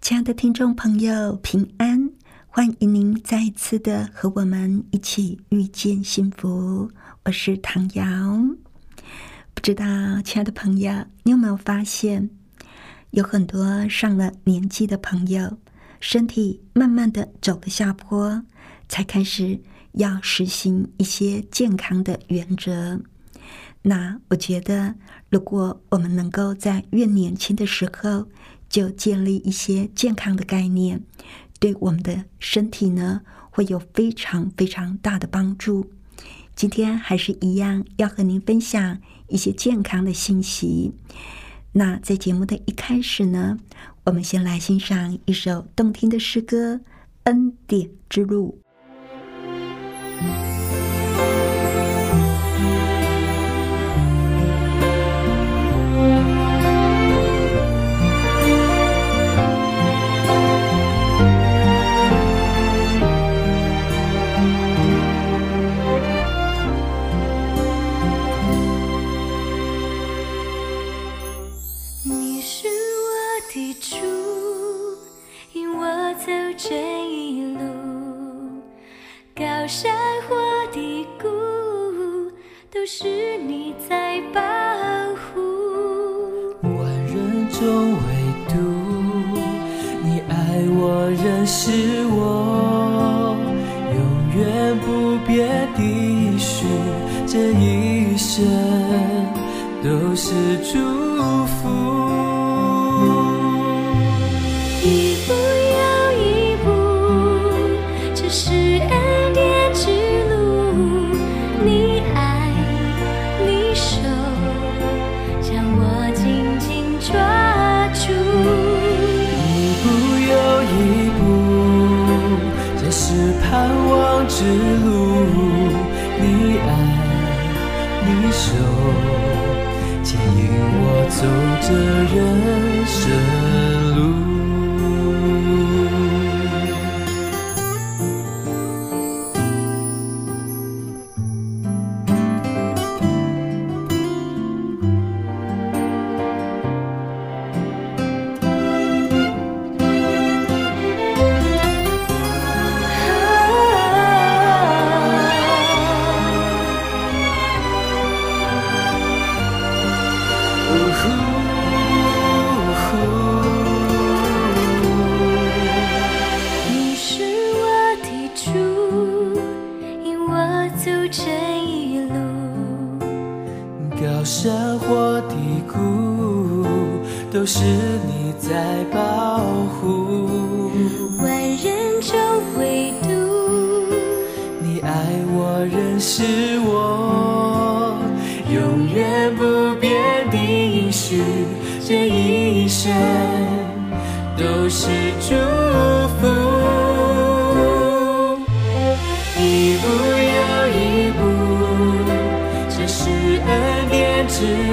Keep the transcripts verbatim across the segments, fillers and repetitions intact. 亲爱的听众朋友，平安，欢迎您再一次的和我们一起遇见幸福，我是唐瑶。不知道亲爱的朋友，你有没有发现有很多上了年纪的朋友，身体慢慢的走了下坡，才开始要实行一些健康的原则。那我觉得，如果我们能够在越年轻的时候就建立一些健康的概念，对我们的身体呢，会有非常非常大的帮助。今天还是一样，要和您分享一些健康的信息。那在节目的一开始呢，我们先来欣赏一首动听的诗歌《恩典之路》。之路，你爱，你手，牵引我走这人生路。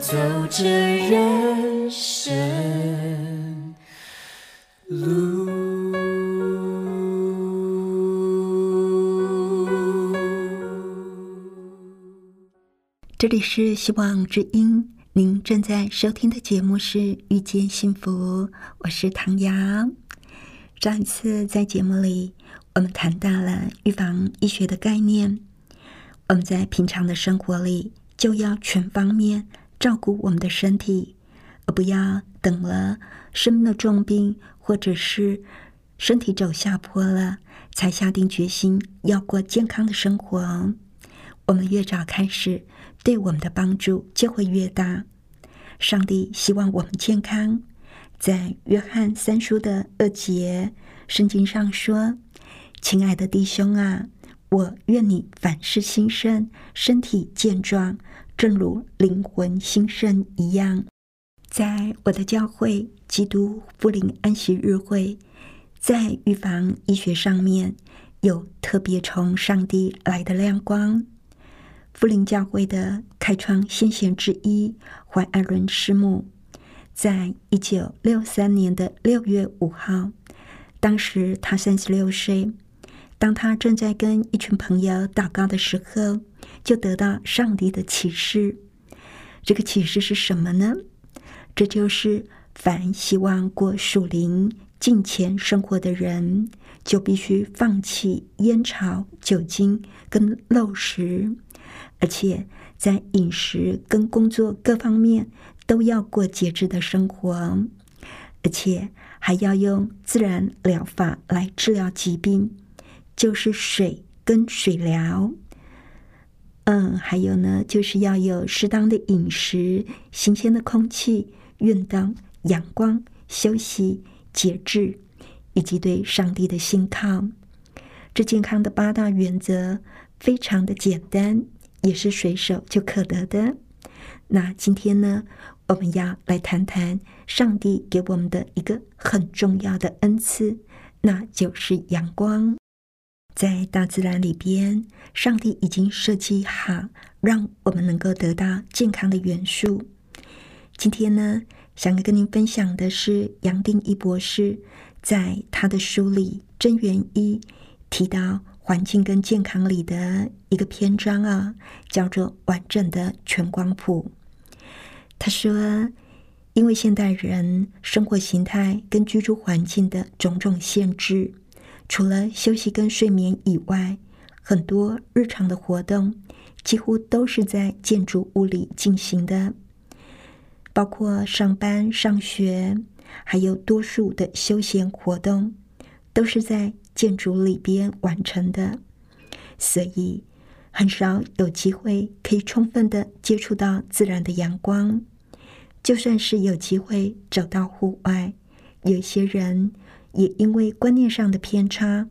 走着人生路。这里是希望之音，您正在收听的节目是遇见幸福，我是唐瑶。上一次在节目里，我们谈到了预防医学的概念，我们在平常的生活里就要全方面照顾我们的身体，而不要等了生了重病或者是身体走下坡了才下定决心要过健康的生活。我们越早开始，对我们的帮助就会越大。上帝希望我们健康，在约翰三书的二节，圣经上说：“亲爱的弟兄啊，我愿你凡事兴盛，身体健壮，正如灵魂兴盛一样。”在我的教会基督复临安息日会，在预防医学上面有特别从上帝来的亮光。复临教会的开创先贤之一怀爱伦师母，在一九六三年的六月五号，当时他三十六岁，当他正在跟一群朋友祷告的时候，就得到上帝的启示。这个启示是什么呢？这就是凡希望过属灵敬虔生活的人，就必须放弃烟草、酒精跟陋食，而且在饮食跟工作各方面都要过节制的生活，而且还要用自然疗法来治疗疾病，就是水跟水疗。嗯，还有呢，就是要有适当的饮食、新鲜的空气、运动、阳光、休息、节制，以及对上帝的信靠。这健康的八大原则非常的简单，也是随手就可得的。那今天呢，我们要来谈谈上帝给我们的一个很重要的恩赐，那就是阳光。在大自然里边，上帝已经设计好让我们能够得到健康的元素。今天呢，想跟您分享的是杨定一博士在他的书里《真元一》提到环境跟健康里的一个篇章啊，叫做完整的全光谱。他说，因为现代人生活形态跟居住环境的种种限制，除了休息跟睡眠以外，很多日常的活动几乎都是在建筑物里进行的，包括上班、上学，还有多数的休闲活动都是在建筑里边完成的，所以很少有机会可以充分的接触到自然的阳光。就算是有机会走到户外，有些人也因为观念上的偏差，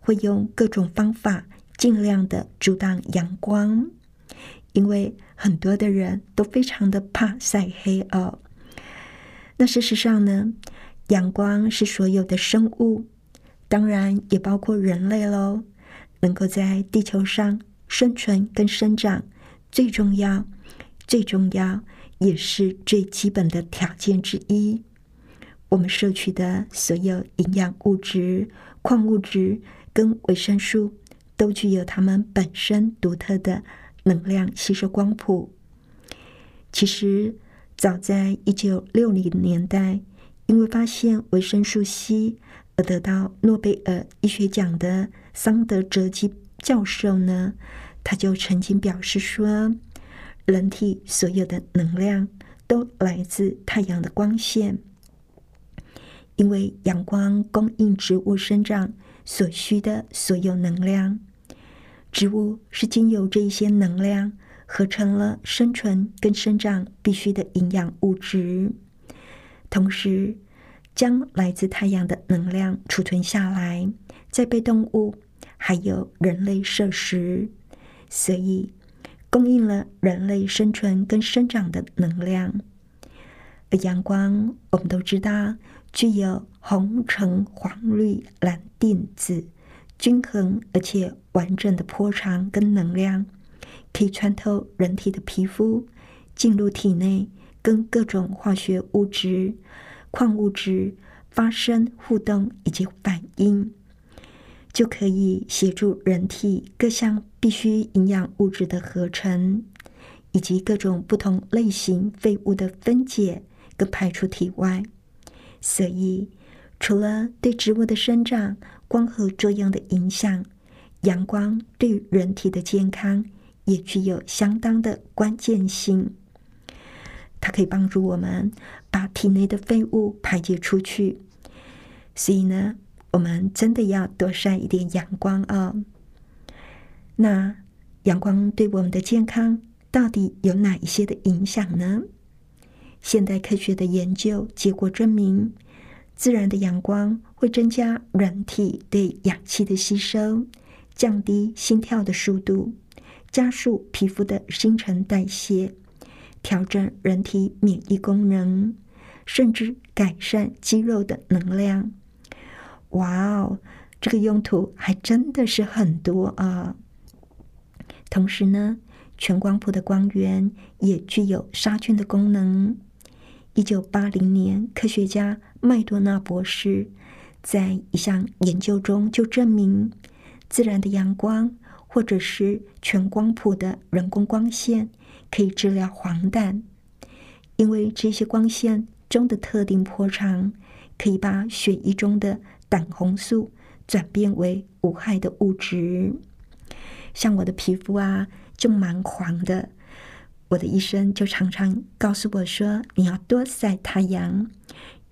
会用各种方法尽量的阻挡阳光。因为很多的人都非常的怕晒黑哦。那事实上呢，阳光是所有的生物，当然也包括人类咯，能够在地球上生存跟生长，最重要最重要也是最基本的条件之一。我们摄取的所有营养物质、矿物质跟维生素，都具有它们本身独特的能量吸收光谱。其实早在一九六零年代，因为发现维生素 C 而得到诺贝尔医学奖的桑德哲基教授呢，他就曾经表示说，人体所有的能量都来自太阳的光线，因为阳光供应植物生长所需的所有能量，植物是经由这一些能量合成了生存跟生长必须的营养物质，同时将来自太阳的能量储存下来，再被动物还有人类摄食，所以供应了人类生存跟生长的能量。而阳光我们都知道具有红、橙、黄、绿、蓝、靛、紫均衡而且完整的波长跟能量，可以穿透人体的皮肤，进入体内，跟各种化学物质、矿物质发生互动以及反应，就可以协助人体各项必需营养物质的合成，以及各种不同类型废物的分解跟排出体外。所以，除了对植物的生长、光合作用的影响，阳光对人体的健康也具有相当的关键性。它可以帮助我们把体内的废物排解出去。所以呢，我们真的要多晒一点阳光哦。那阳光对我们的健康到底有哪一些的影响呢？现代科学的研究结果证明，自然的阳光会增加人体对氧气的吸收，降低心跳的速度，加速皮肤的新陈代谢，调整人体免疫功能，甚至改善肌肉的能量。哇哦，这个用途还真的是很多啊！同时呢，全光谱的光源也具有杀菌的功能。一九八零年，科学家麦多纳博士在一项研究中就证明，自然的阳光或者是全光谱的人工光线可以治疗黄疸，因为这些光线中的特定波长可以把血液中的胆红素转变为无害的物质。像我的皮肤啊，就蛮黄的，我的医生就常常告诉我说，你要多晒太阳。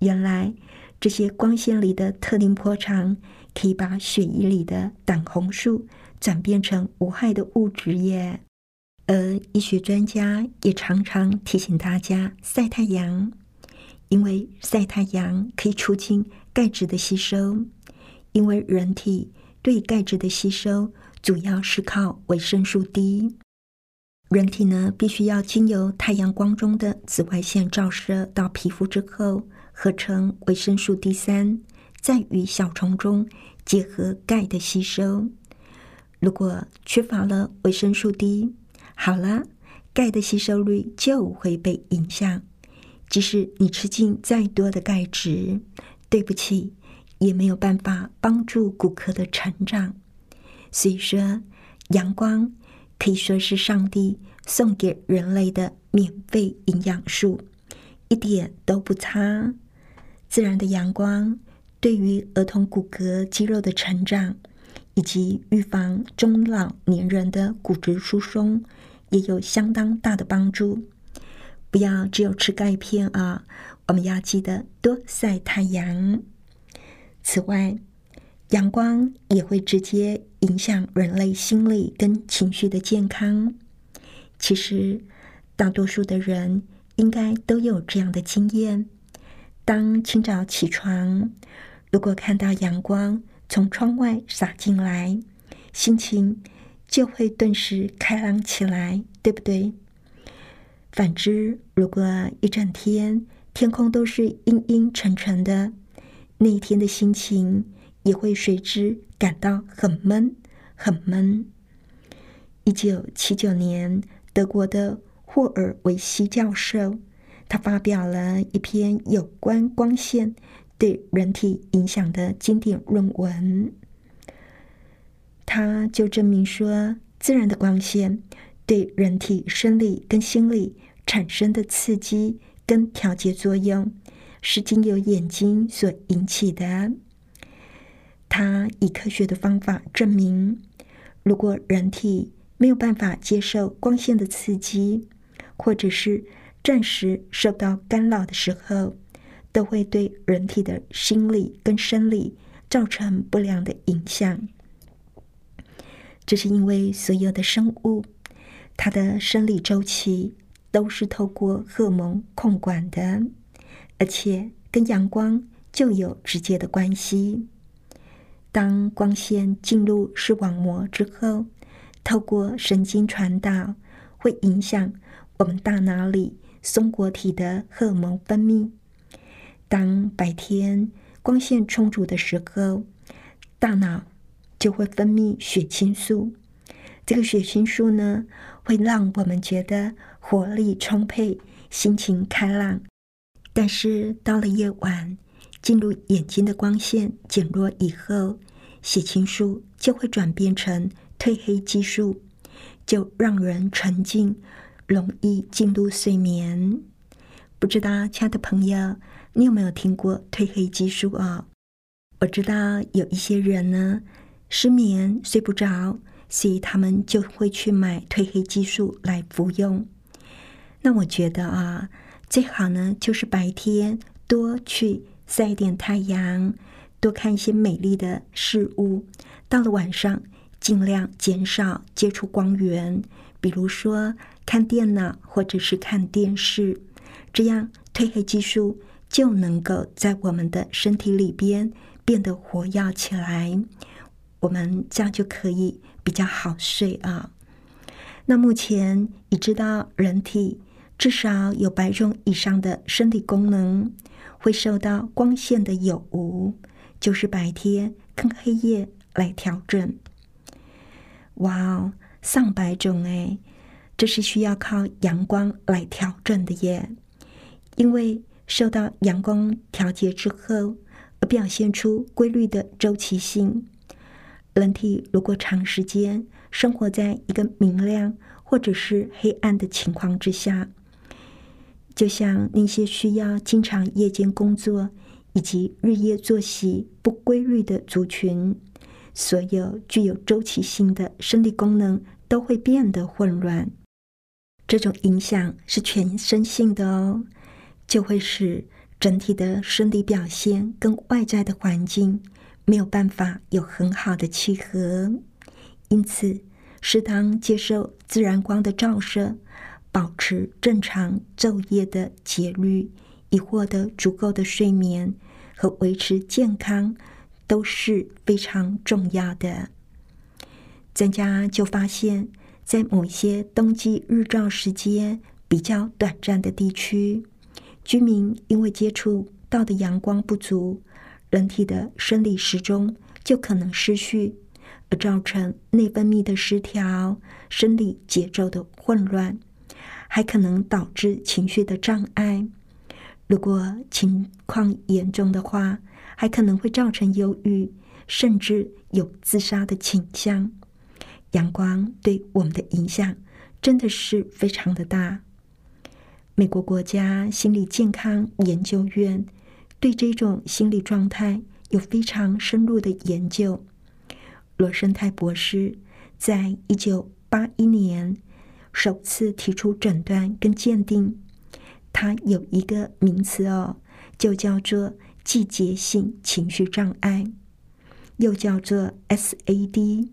原来这些光线里的特定波长可以把血液里的胆红素转变成无害的物质耶。而医学专家也常常提醒大家晒太阳，因为晒太阳可以促进钙质的吸收，因为人体对钙质的吸收主要是靠维生素 D。人体呢，必须要经由太阳光中的紫外线照射到皮肤之后，合成维生素 D 三，再与小虫中结合钙的吸收。如果缺乏了维生素 D， 好了，钙的吸收率就会被影响。即使你吃进再多的钙质，对不起，也没有办法帮助骨骼的成长。所以说，阳光可以说是上帝送给人类的免费营养素，一点都不差。自然的阳光对于儿童骨骼肌肉的成长，以及预防中老年人的骨质疏松也有相当大的帮助。不要只有吃钙片啊，我们要记得多晒太阳。此外，阳光也会直接影响人类心理跟情绪的健康。其实，大多数的人应该都有这样的经验：当清早起床，如果看到阳光从窗外洒进来，心情就会顿时开朗起来，对不对？反之，如果一整天天空都是阴阴沉沉的，那一天的心情也会随之感到很闷，很闷。一九七九年，德国的霍尔维希教授，他发表了一篇有关光线对人体影响的经典论文。他就证明说，自然的光线对人体生理跟心理产生的刺激跟调节作用，是经由眼睛所引起的。他以科学的方法证明，如果人体没有办法接受光线的刺激，或者是暂时受到干扰的时候，都会对人体的心理跟生理造成不良的影响。这是因为所有的生物，它的生理周期都是透过荷尔蒙控管的，而且跟阳光就有直接的关系。当光线进入视网膜之后，透过神经传导，会影响我们大脑里松果体的荷尔蒙分泌。当白天光线充足的时候，大脑就会分泌血清素，这个血清素呢，会让我们觉得活力充沛，心情开朗。但是到了夜晚，进入眼睛的光线减弱以后，血清素就会转变成褪黑激素，就让人沉浸，容易进入睡眠。不知道亲爱的朋友，你有没有听过褪黑激素哦？我知道有一些人呢，失眠睡不着，所以他们就会去买褪黑激素来服用。那我觉得啊，最好呢就是白天多去晒一点太阳，多看一些美丽的事物。到了晚上，尽量减少接触光源，比如说看电脑或者是看电视，这样褪黑激素就能够在我们的身体里边变得活跃起来。我们这样就可以比较好睡啊。那目前已知道人体至少有百种以上的身体功能会受到光线的有无，就是白天跟黑夜来调整。哇，上百种哎，这是需要靠阳光来调整的耶。因为受到阳光调节之后，而表现出规律的周期性。人体如果长时间生活在一个明亮或者是黑暗的情况之下，就像那些需要经常夜间工作以及日夜作息不规律的族群，所有具有周期性的生理功能都会变得混乱。这种影响是全身性的哦，就会使整体的生理表现跟外在的环境没有办法有很好的契合。因此，适当接受自然光的照射，保持正常昼夜的节律，以获得足够的睡眠和维持健康，都是非常重要的。专家就发现，在某些冬季日照时间比较短暂的地区，居民因为接触到的阳光不足，人体的生理时钟就可能失序，而造成内分泌的失调、生理节奏的混乱，还可能导致情绪的障碍。如果情况严重的话，还可能会造成忧郁，甚至有自杀的倾向。阳光对我们的影响真的是非常的大。美国国家心理健康研究院对这种心理状态有非常深入的研究。罗生泰博士在一九八一年首次提出诊断跟鉴定，它有一个名词哦，就叫做季节性情绪障碍，又叫做 S A D。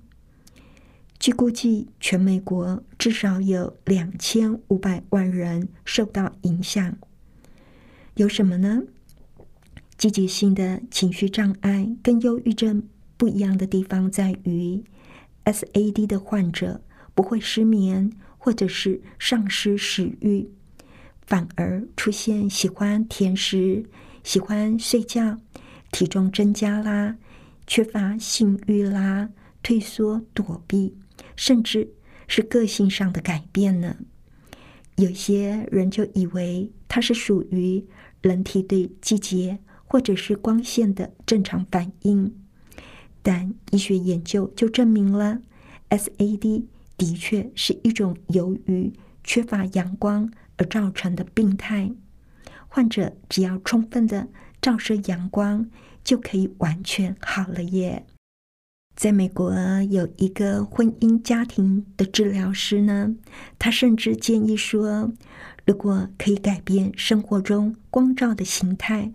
据估计，全美国至少有两千五百万人受到影响。有什么呢？季节性的情绪障碍跟忧郁症不一样的地方在于， S A D 的患者不会失眠或者是丧失食欲，反而出现喜欢甜食、喜欢睡觉、体重增加啦、缺乏性欲啦、退缩躲避，甚至是个性上的改变呢。有些人就以为它是属于人体对季节或者是光线的正常反应，但医学研究就证明了 S A D 的确是一种由于缺乏阳光而造成的病态。患者只要充分的照射阳光，就可以完全好了耶。在美国有一个婚姻家庭的治疗师呢，他甚至建议说，如果可以改变生活中光照的形态，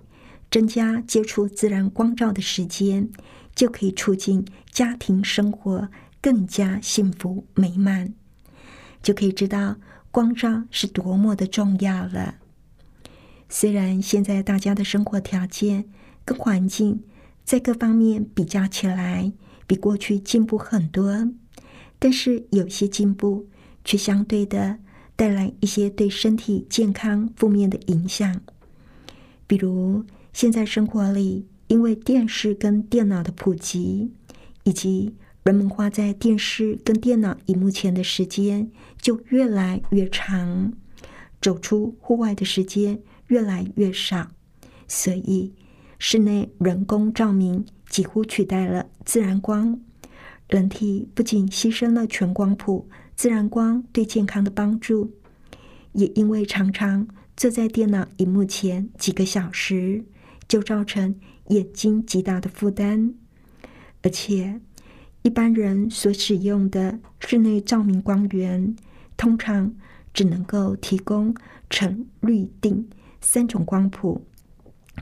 增加接触自然光照的时间，就可以促进家庭生活更加幸福美满。就可以知道光照是多么的重要了。虽然现在大家的生活条件跟环境在各方面比较起来比过去进步很多，但是有些进步却相对的带来一些对身体健康负面的影响。比如现在生活里，因为电视跟电脑的普及，以及人们花在电视跟电脑荧幕前的时间就越来越长，走出户外的时间越来越少，所以室内人工照明几乎取代了自然光。人体不仅牺牲了全光谱自然光对健康的帮助，也因为常常坐在电脑荧幕前几个小时，就造成眼睛极大的负担。而且一般人所使用的室内照明光源通常只能够提供橙绿靛三种光谱，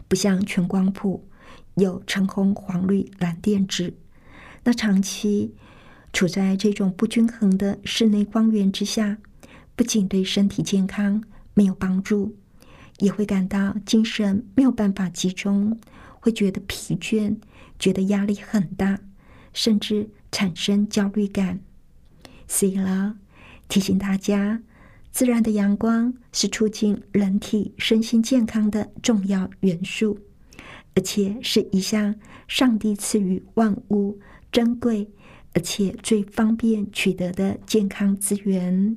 不像全光谱有橙红黄绿蓝靛紫。那长期处在这种不均衡的室内光源之下，不仅对身体健康没有帮助，也会感到精神没有办法集中，会觉得疲倦，觉得压力很大，甚至产生焦虑感。所以了，提醒大家，自然的阳光是促进人体身心健康的重要元素，而且是一项上帝赐予万物珍贵而且最方便取得的健康资源。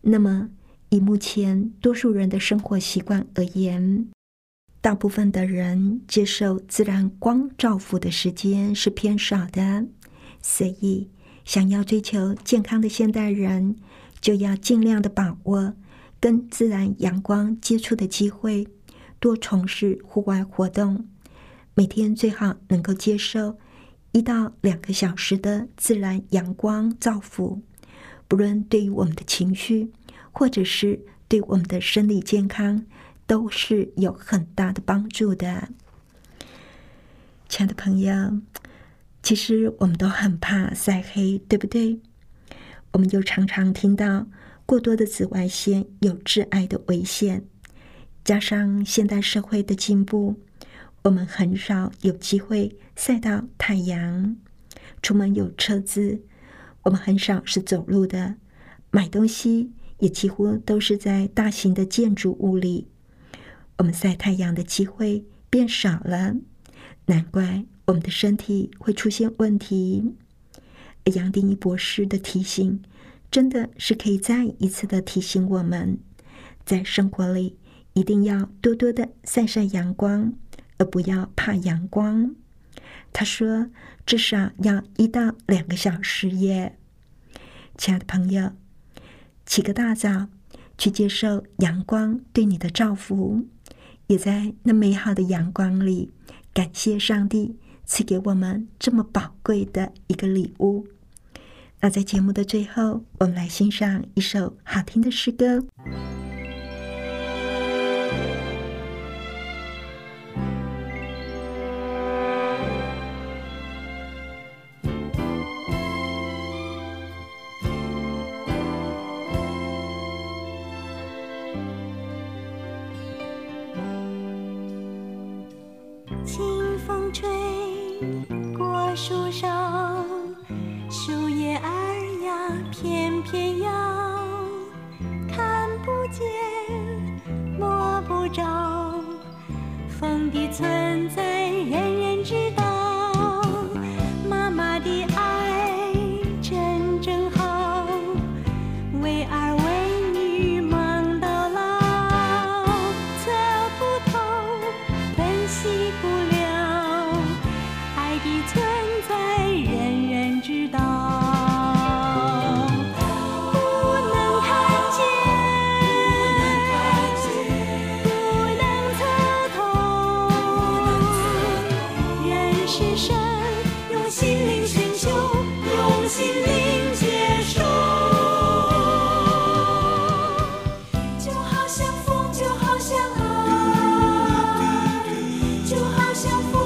那么，以目前多数人的生活习惯而言，大部分的人接受自然光照拂的时间是偏少的，所以想要追求健康的现代人，就要尽量的把握跟自然阳光接触的机会，多从事户外活动，每天最好能够接受一到两个小时的自然阳光照拂，不论对于我们的情绪，或者是对我们的生理健康，都是有很大的帮助的。亲爱的朋友，其实我们都很怕晒黑，对不对？我们又常常听到过多的紫外线有致癌的危险，加上现代社会的进步，我们很少有机会晒到太阳，出门有车子，我们很少是走路的，买东西也几乎都是在大型的建筑物里，我们晒太阳的机会变少了，难怪我们的身体会出现问题。而杨定一博士的提醒，真的是可以再一次的提醒我们，在生活里一定要多多的晒晒阳光，而不要怕阳光。他说至少要一到两个小时耶。亲爱的朋友，起个大早去接受阳光对你的照拂，也在那美好的阳光里感谢上帝赐给我们这么宝贵的一个礼物。那在节目的最后，我们来欣赏一首好听的诗歌。树梢，树叶儿呀翩翩摇，看不见摸不着，风的存在人人知道。妈妈的爱真正好，为儿为女忙到老，测不透分析不了，爱的存在人人知道，不能看见，不能测透，人是神，用心灵寻求，用心灵接受，就好像风，就好像爱，就好像风。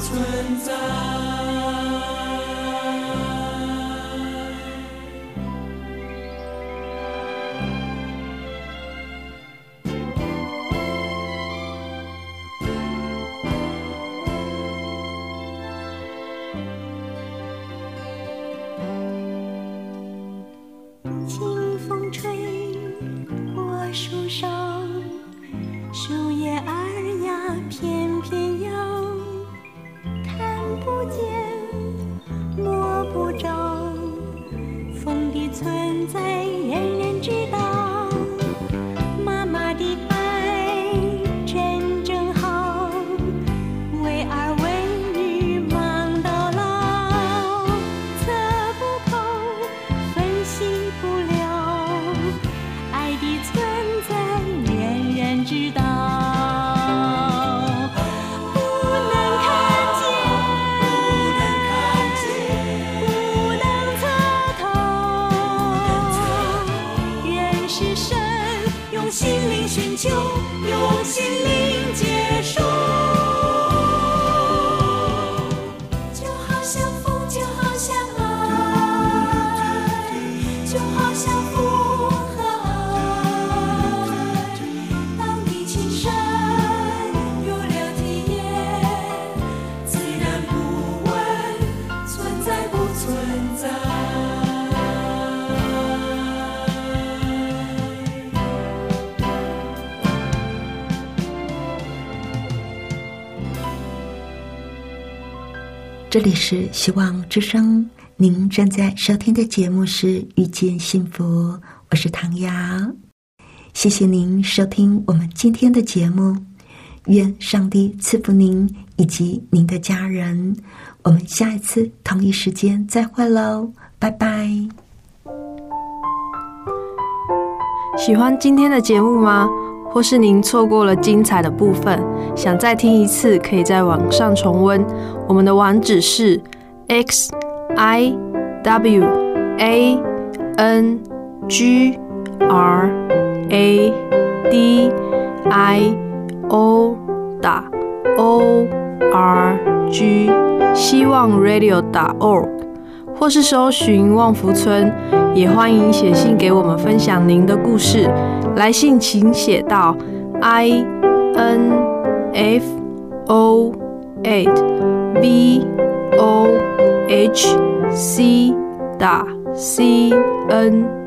存在清风吹。树叶儿呀翩翩摇，看不见摸不着，风的存在人人知道。妈妈的爱真正好，为儿为女忙到老，测不透，分析不了，爱的存在人人知道。 就用心灵接受，就好像风，就好像爱，就好像风和爱。当你亲身有了体验，自然不问存在不存在。 这里是希望之声，您正在收听的节目是《遇见幸福》，我是唐瑶。谢谢您收听我们今天的节目，愿上帝赐福您以及您的家人。我们下一次同一时间再会喽，拜拜。喜欢今天的节目吗？ 或是您错过了精彩的部分，想再听一次，可以在网上重温。我们的网址是 x i w a n g r a d i o o r g， 希望 radio 点 org， 或是搜寻旺福村。也欢迎写信给我们分享您的故事。 来信请写到 i n f o at v o h c 打 c n。